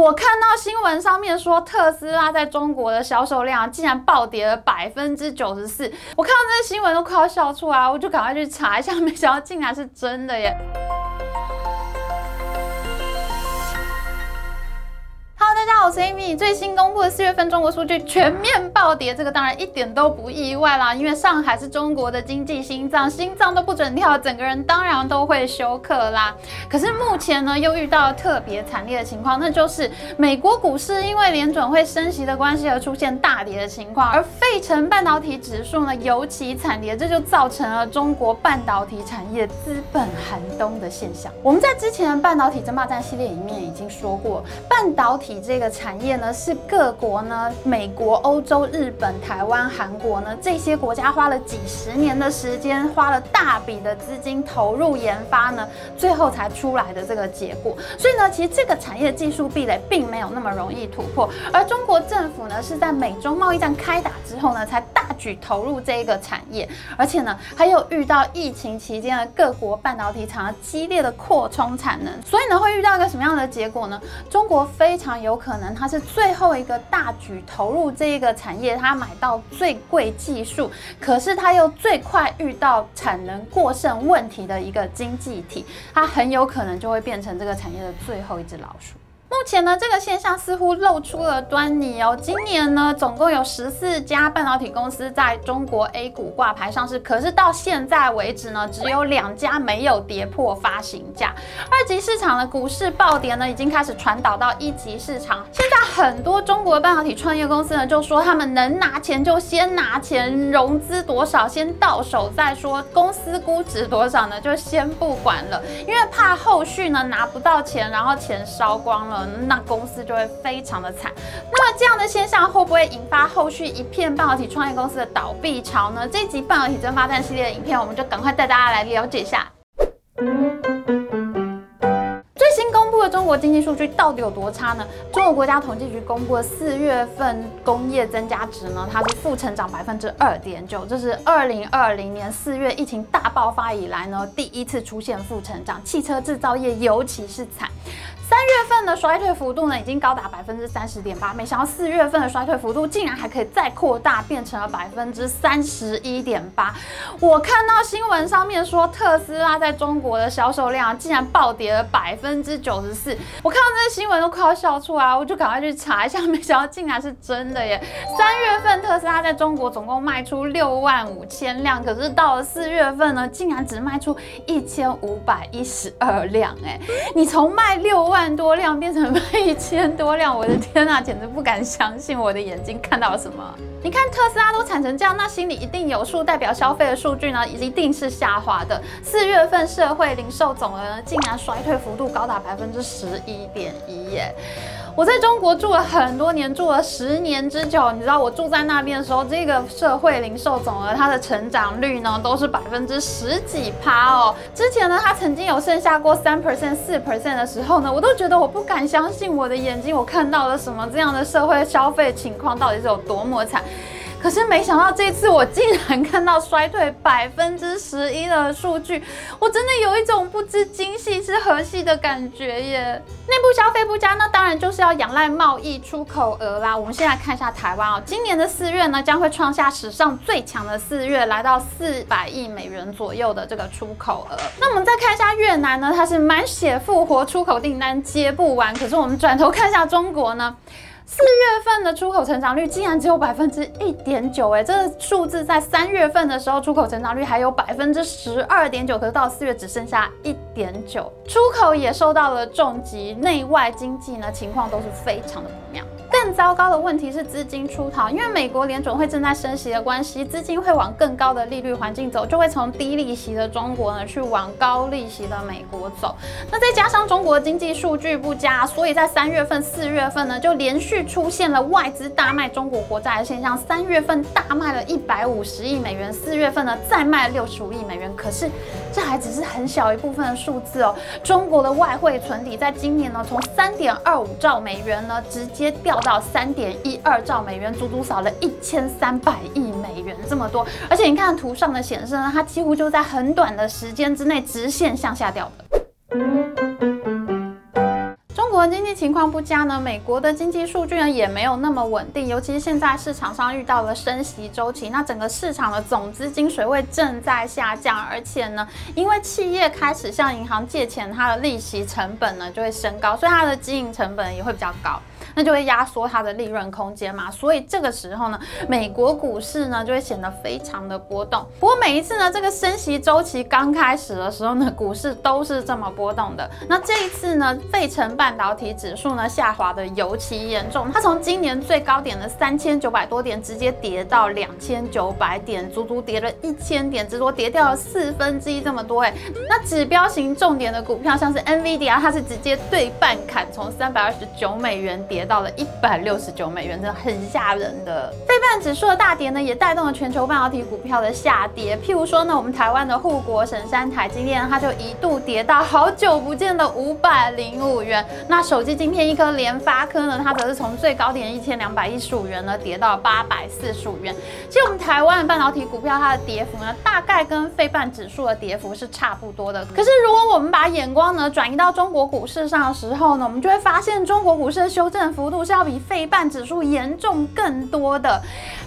我看到新闻上面说，特斯拉在中国的销售量竟然暴跌了94%，我看到这些新闻都快要笑出来，我就赶快去查一下，没想到竟然是真的耶！大家好，我是 Amy。 最新公布的4月份中国数据全面暴跌，这个当然一点都不意外啦，因为上海是中国的经济心脏，心脏都不准跳，整个人当然都会休克啦。可是目前呢，又遇到了特别惨烈的情况，那就是美国股市因为联准会升息的关系而出现大跌的情况，而费城半导体指数呢尤其惨跌，这就造成了中国半导体产业资本寒冬的现象。我们在之前半导体争霸战系列里面已经说过，半导体这个产业呢是各国呢，美国、欧洲、日本、台湾、韩国呢这些国家花了几十年的时间，花了大笔的资金投入研发呢，最后才出来的这个结果。所以呢，其实这个产业技术壁垒并没有那么容易突破。而中国政府呢是在美中贸易战开打之后呢，才大举投入这个产业，而且呢还有遇到疫情期间的各国半导体厂激烈的扩充产能，所以呢会遇到一个什么样的结果呢？中国非常有可能它是最后一个大举投入这个产业，它买到最贵技术，可是它又最快遇到产能过剩问题的一个经济体，它很有可能就会变成这个产业的最后一只老鼠。目前呢，这个现象似乎露出了端倪哦。今年呢，总共有14家半导体公司在中国 A 股挂牌上市，可是到现在为止呢，只有2家没有跌破发行价。二级市场的股市暴跌呢，已经开始传导到一级市场。现在很多中国半导体创业公司呢，就说他们能拿钱就先拿钱，融资多少先到手再说，公司估值多少呢，就先不管了，因为怕后续呢拿不到钱，然后钱烧光了。那公司就会非常的惨。那么这样的现象会不会引发后续一片半导体创业公司的倒闭潮呢？这集半导体争霸战系列的影片，我们就赶快带大家来了解一下。中国经济数据到底有多差呢？中国国家统计局公布的4月份工业增加值呢，它是负成长2.9%，这是2020年4月疫情大爆发以来呢第一次出现负成长，汽车制造业尤其是惨。3月份的衰退幅度呢已经高达30.8%，没想到4月份的衰退幅度竟然还可以再扩大，变成了31.8%。我看到新闻上面说，特斯拉在中国的销售量竟然暴跌了94%。我看到这些新闻都快要笑出来，我就赶快去查一下，没想到竟然是真的耶！3月份特斯拉在中国总共卖出65,000辆，可是到了4月份呢，竟然只卖出1512辆，哎，你从卖6万多辆变成卖1000多辆，我的天啊，简直不敢相信我的眼睛看到了什么！你看特斯拉都惨成这样，那心里一定有数，代表消费的数据呢，一定是下滑的。4月份社会零售总额呢，竟然衰退幅度高达11.1%耶！我在中国住了很多年，住了10年之久。你知道我住在那边的时候，这个社会零售总额它的成长率呢都是10几%哦。之前呢，它曾经有剩下过3%、4% 的时候呢，我都觉得我不敢相信我的眼睛，我看到了什么？这样的社会消费情况到底是有多么惨？可是没想到这次我竟然看到衰退11%的数据，我真的有一种不知今夕是何夕的感觉耶。内部消费不佳，那当然就是要仰赖贸易出口额啦。我们现在看一下台湾哦，今年的4月呢将会创下史上最强的4月，来到400亿美元左右的这个出口额。那我们再看一下越南呢，它是满血复活，出口订单接不完。可是我们转头看一下中国呢。4月份的出口成长率竟然只有1.9%，哎，这个数字在3月份的时候出口成长率还有12.9%，可是到4月只剩下1.9%，出口也受到了重击，内外经济呢情况都是非常的不妙。更糟糕的问题是资金出逃，因为美国联准会正在升息的关系，资金会往更高的利率环境走，就会从低利息的中国呢去往高利息的美国走。那再加上中国经济数据不佳，所以在3月份、4月份呢就连续出现了外资大卖中国国债的现象，3月份大卖了150亿美元，4月份呢再卖了65亿美元。可是这还只是很小一部分的数字哦。中国的外汇存底在今年呢，从3.25兆美元呢直接掉到3.12兆美元，足足少了1300亿美元这么多。而且你看图上的显示呢，它几乎就在很短的时间之内直线向下掉的。经济情况不佳呢，美国的经济数据呢也没有那么稳定，尤其是现在市场上遇到了升息周期，那整个市场的总资金水位正在下降，而且呢，因为企业开始向银行借钱，它的利息成本呢就会升高，所以它的经营成本也会比较高。那就会压缩它的利润空间嘛，所以这个时候呢，美国股市呢就会显得非常的波动。不过每一次呢，这个升息周期刚开始的时候呢，股市都是这么波动的。那这一次呢，费城半导体指数呢下滑的尤其严重，它从今年最高点的3900多点直接跌到2900点，足足跌了1000点之多，跌掉了1/4这么多哎。那指标型重点的股票像是 NVIDIA， 它是直接对半砍，从329美元跌到了169美元，真的很吓人的。费半指数的大跌呢，也带动了全球半导体股票的下跌。譬如说呢，我们台湾的护国神山台积电，它就一度跌到好久不见的505元。那手机晶片一颗联发科呢，它则是从最高点1215元呢，跌到845元。其实我们台湾的半导体股票它的跌幅呢，大概跟费半指数的跌幅是差不多的。可是如果我们把眼光呢转移到中国股市上的时候呢，我们就会发现中国股市的修正幅度是要比费半指数严重更多的。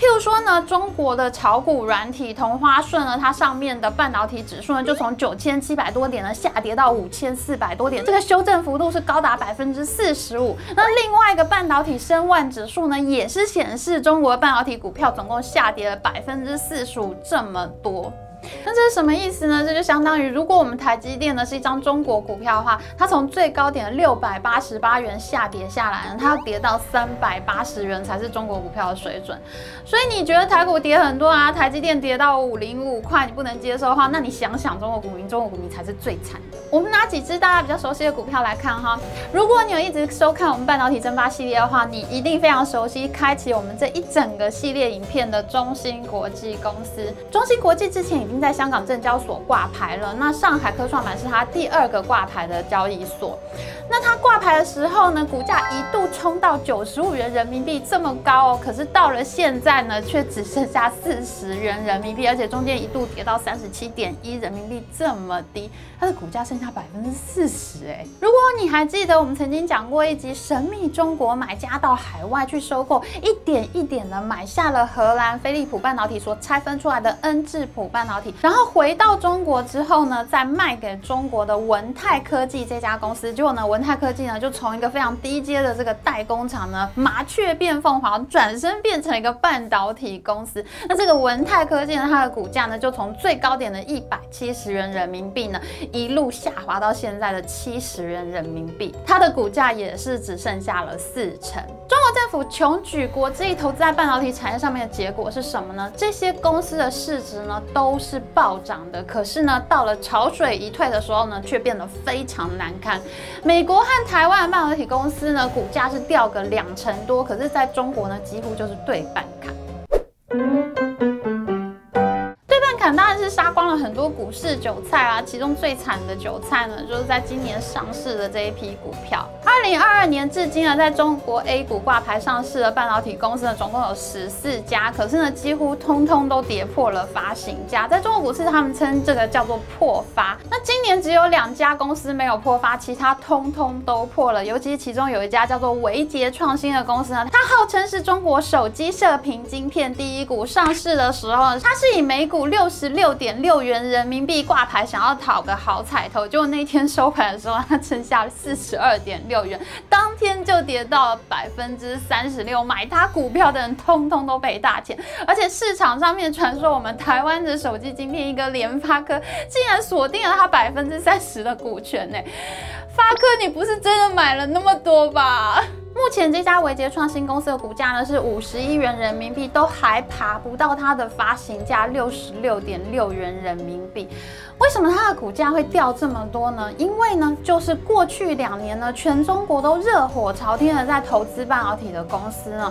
譬如说呢，中国的炒股软体同花顺呢，它上面的半导体指数呢，就从9700多点呢下跌到5400多点，这个修正幅度是高达45%。那另外一个半导体申万指数呢，也是显示中国半导体股票总共下跌了45%这么多。那这是什么意思呢？这就相当于如果我们台积电呢是一张中国股票的话，它从最高点688元下跌下来呢，它要跌到380元才是中国股票的水准。所以你觉得台股跌很多啊，台积电跌到505块你不能接受的话，那你想想中国股民才是最惨的。我们拿几只大家比较熟悉的股票来看哈，如果你有一直收看我们半导体争霸系列的话，你一定非常熟悉开启我们这一整个系列影片的中芯国际公司。中芯国际之前已经在香港证交所挂牌了，那上海科创板是它第2个挂牌的交易所。那它挂牌的时候呢，股价一度冲到95元人民币这么高哦，可是到了现在呢，却只剩下40元人民币，而且中间一度跌到37.1人民币这么低，它的股价剩下40%哎。如果你还记得我们曾经讲过一集《神秘中国买家》到海外去收购，一点一点的买下了荷兰飞利浦半导体所拆分出来的恩智浦半导体，然后回到中国之后呢，再卖给中国的文泰科技这家公司。结果呢，文泰科技呢就从一个非常低阶的这个代工厂呢，麻雀变凤凰，转身变成一个半导体公司。那这个文泰科技呢，它的股价呢就从最高点的170元人民币呢，一路下滑到现在的70元人民币，它的股价也是只剩下了40%。中国政府穷举国之力投资在半导体产业上面的结果是什么呢？这些公司的市值呢都是暴涨的，可是呢，到了潮水一退的时候呢，却变得非常难看。美国和台湾的半导体公司呢，股价是掉个20%多，可是在中国呢，几乎就是对半砍。当然是杀光了很多股市韭菜啊，其中最惨的韭菜呢，就是在今年上市的这一批股票。2022年至今呢，在中国 A 股挂牌上市的半导体公司呢，总共有14家，可是呢，几乎通通都跌破了发行价。在中国股市，他们称这个叫做破发。那今年只有2家公司没有破发，其他通通都破了。尤其其中有一家叫做维杰创新的公司呢，它号称是中国手机射频晶片第一股，上市的时候它是以每股66.6元人民币挂牌，想要讨个好彩头，结果那天收盘的时候，它剩下42.6元，当天就跌到了36%，买它股票的人通通都赔大钱。而且市场上面传说我们台湾的手机晶片一个联发科，竟然锁定了它30%的股权呢！发科，你不是真的买了那么多吧？目前这家维杰创新公司的股价呢是51元人民币，都还爬不到它的发行价66.6元人民币。为什么它的股价会掉这么多呢？因为呢，就是过去2年呢，全中国都热火朝天的在投资半导体的公司呢，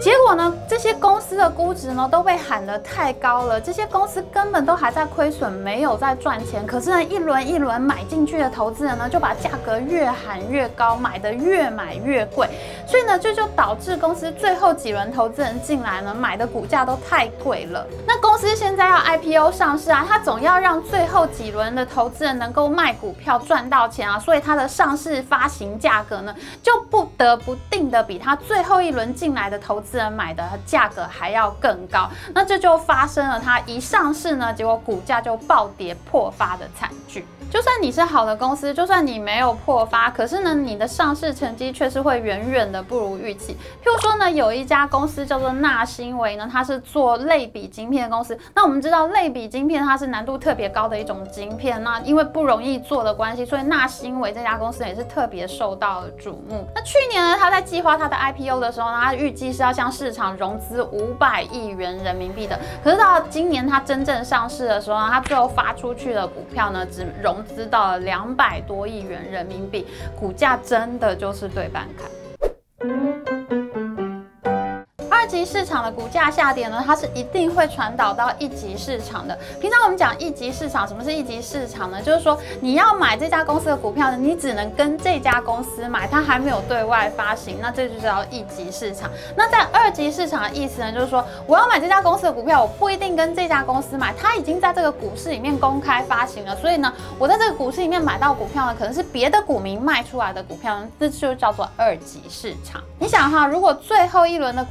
结果呢，这些公司的估值呢都被喊得太高了，这些公司根本都还在亏损，没有在赚钱。可是呢，一轮一轮买进去的投资人呢，就把价格越喊越高，买得越买越贵。所以呢，这就导致公司最后几轮投资人进来呢，买的股价都太贵了。那公司现在要 IPO 上市啊，它总要让最后几轮的投资人能够卖股票赚到钱啊，所以它的上市发行价格呢，就不得不定的比它最后一轮进来的投资人买的价格还要更高。那这就发生了它一上市呢，结果股价就暴跌破发的惨剧。就算你是好的公司，就算你没有破发，可是呢，你的上市成绩却是会远远的不如预期。譬如说呢，有一家公司叫做纳新微呢，它是做类比晶片的公司。那我们知道类比晶片它是难度特别高的一种晶片，那因为不容易做的关系，所以纳新微这家公司也是特别受到瞩目。那去年呢，它在计划它的 IPO 的时候呢，它预计是要向市场融资500亿元人民币的。可是到今年它真正上市的时候呢，它最后发出去的股票呢，只融资到了200多亿元人民币，股价真的就是对半砍。一级市场的股价下跌呢，它是一定会传导到一级市场的。平常我们讲一级市场，什么是一级市场呢？就是说你要买这家公司的股票呢，你只能跟这家公司买，它还没有对外发行，那这就叫一级市场。那在二级市场的意思呢，就是说我要买这家公司的股票，我不一定跟这家公司买，它已经在这个股市里面公开发行了，所以呢，我在这个股市里面买到股票呢，可能是别的股民卖出来的股票呢，这就叫做二级市场。你想哈，如果最后一轮的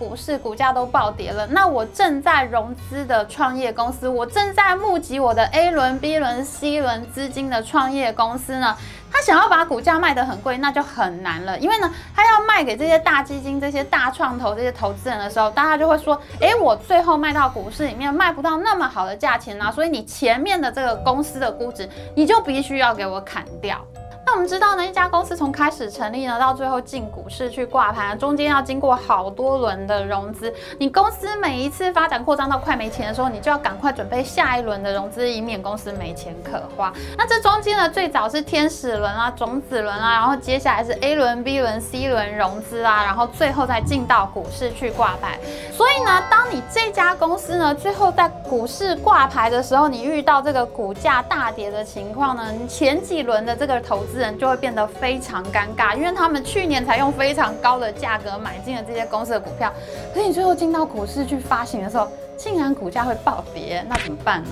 股价都暴跌了，那我正在融资的创业公司，我正在募集我的 A 轮、B 轮、C 轮资金的创业公司呢，他想要把股价卖得很贵，那就很难了。因为呢，他要卖给这些大基金、这些大创投、这些投资人的时候，大家就会说，我最后卖到股市里面卖不到那么好的价钱啊，所以你前面的这个公司的估值，你就必须要给我砍掉。那我们知道呢，一家公司从开始成立呢，到最后进股市去挂牌，中间要经过好多轮的融资。你公司每一次发展扩张到快没钱的时候，你就要赶快准备下一轮的融资，以免公司没钱可花。那这中间呢，最早是天使轮啊、种子轮啊，然后接下来是 A 轮、B 轮、C 轮融资啊，然后最后再进到股市去挂牌。所以呢，当你这家公司呢，最后在股市挂牌的时候，你遇到这个股价大跌的情况呢，你前几轮的这个投资人就会变得非常尴尬，因为他们去年才用非常高的价格买进了这些公司的股票，可是你最后进到股市去发行的时候，竟然股价会暴跌，那怎么办呢？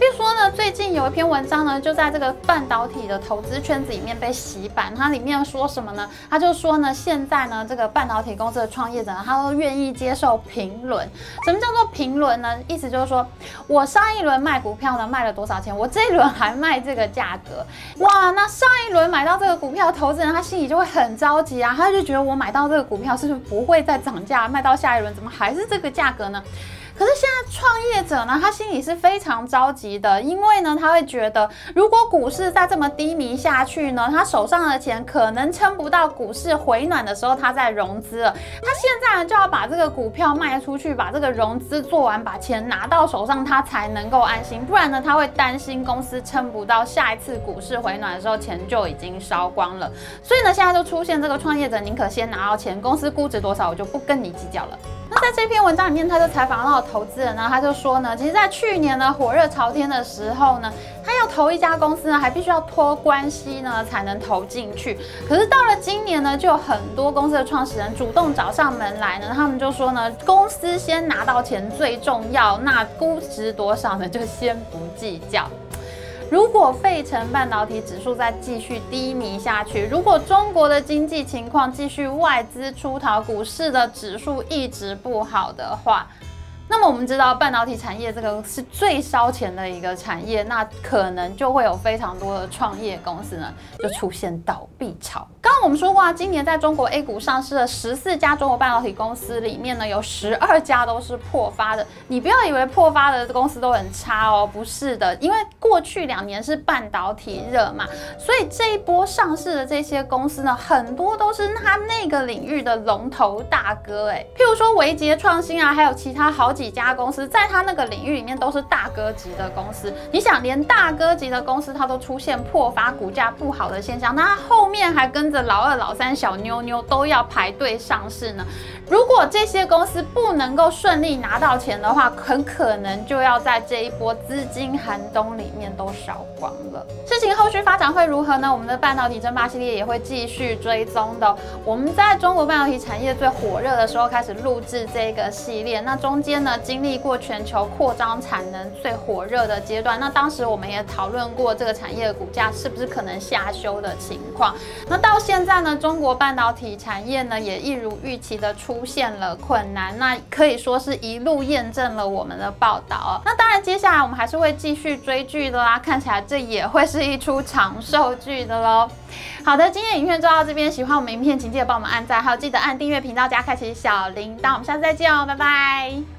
比如说呢，最近有一篇文章呢，就在这个半导体的投资圈子里面被洗版。它里面说什么呢？它就说呢，现在呢，这个半导体公司的创业者呢，他都愿意接受评论。什么叫做评论呢？意思就是说，我上一轮卖股票呢，卖了多少钱？我这一轮还卖这个价格，哇！那上一轮买到这个股票的投资人，他心里就会很着急啊，他就觉得我买到这个股票是不是不会再涨价？卖到下一轮怎么还是这个价格呢？可是现在创业者呢，他心里是非常着急的，因为呢，他会觉得如果股市再这么低迷下去呢，他手上的钱可能撑不到股市回暖的时候他再融资了。他现在就要把这个股票卖出去，把这个融资做完，把钱拿到手上，他才能够安心。不然呢，他会担心公司撑不到下一次股市回暖的时候，钱就已经烧光了。所以呢，现在就出现这个创业者宁可先拿到钱，公司估值多少我就不跟你计较了。那在这篇文章里面，他就采访到投资人呢，他就说呢，其实在去年呢火热朝天的时候呢，他要投一家公司呢，还必须要托关系呢才能投进去。可是到了今年呢，就有很多公司的创始人主动找上门来呢，他们就说呢，公司先拿到钱最重要，那估值多少呢，就先不计较。如果费城半导体指数再继续低迷下去，如果中国的经济情况继续外资出逃，股市的指数一直不好的话，那么我们知道半导体产业这个是最烧钱的一个产业，那可能就会有非常多的创业公司呢就出现倒闭潮。刚刚我们说过啊，今年在中国 A 股上市的14家中国半导体公司里面呢，有12家都是破发的。你不要以为破发的公司都很差哦，不是的，因为过去2年是半导体热嘛，所以这一波上市的这些公司呢，很多都是它那个领域的龙头大哥。譬如说维杰创新啊，还有其他好几家公司在它那个领域里面都是大哥级的公司。你想，连大哥级的公司它都出现破发、股价不好的现象，那它后面还跟着老二、老三、小妞妞都要排队上市呢。如果这些公司不能够顺利拿到钱的话，很可能就要在这一波资金寒冬里面都烧光了。事情后续发展会如何呢？我们的半导体争霸系列也会继续追踪的。我们在中国半导体产业最火热的时候开始录制这个系列，那中间呢经历过全球扩张产能最火热的阶段，那当时我们也讨论过这个产业的股价是不是可能下修的情况。那到现在呢，中国半导体产业呢也一如预期的出现了困难，那可以说是一路验证了我们的报道。那当然接下来我们还是会继续追剧的啦，看起来这也会是一出长寿剧的咯。好的，今天影片就到这边，喜欢我们影片请记得帮我们按赞，还有记得按订阅频道加开启小铃铛，我们下次再见哦，拜拜。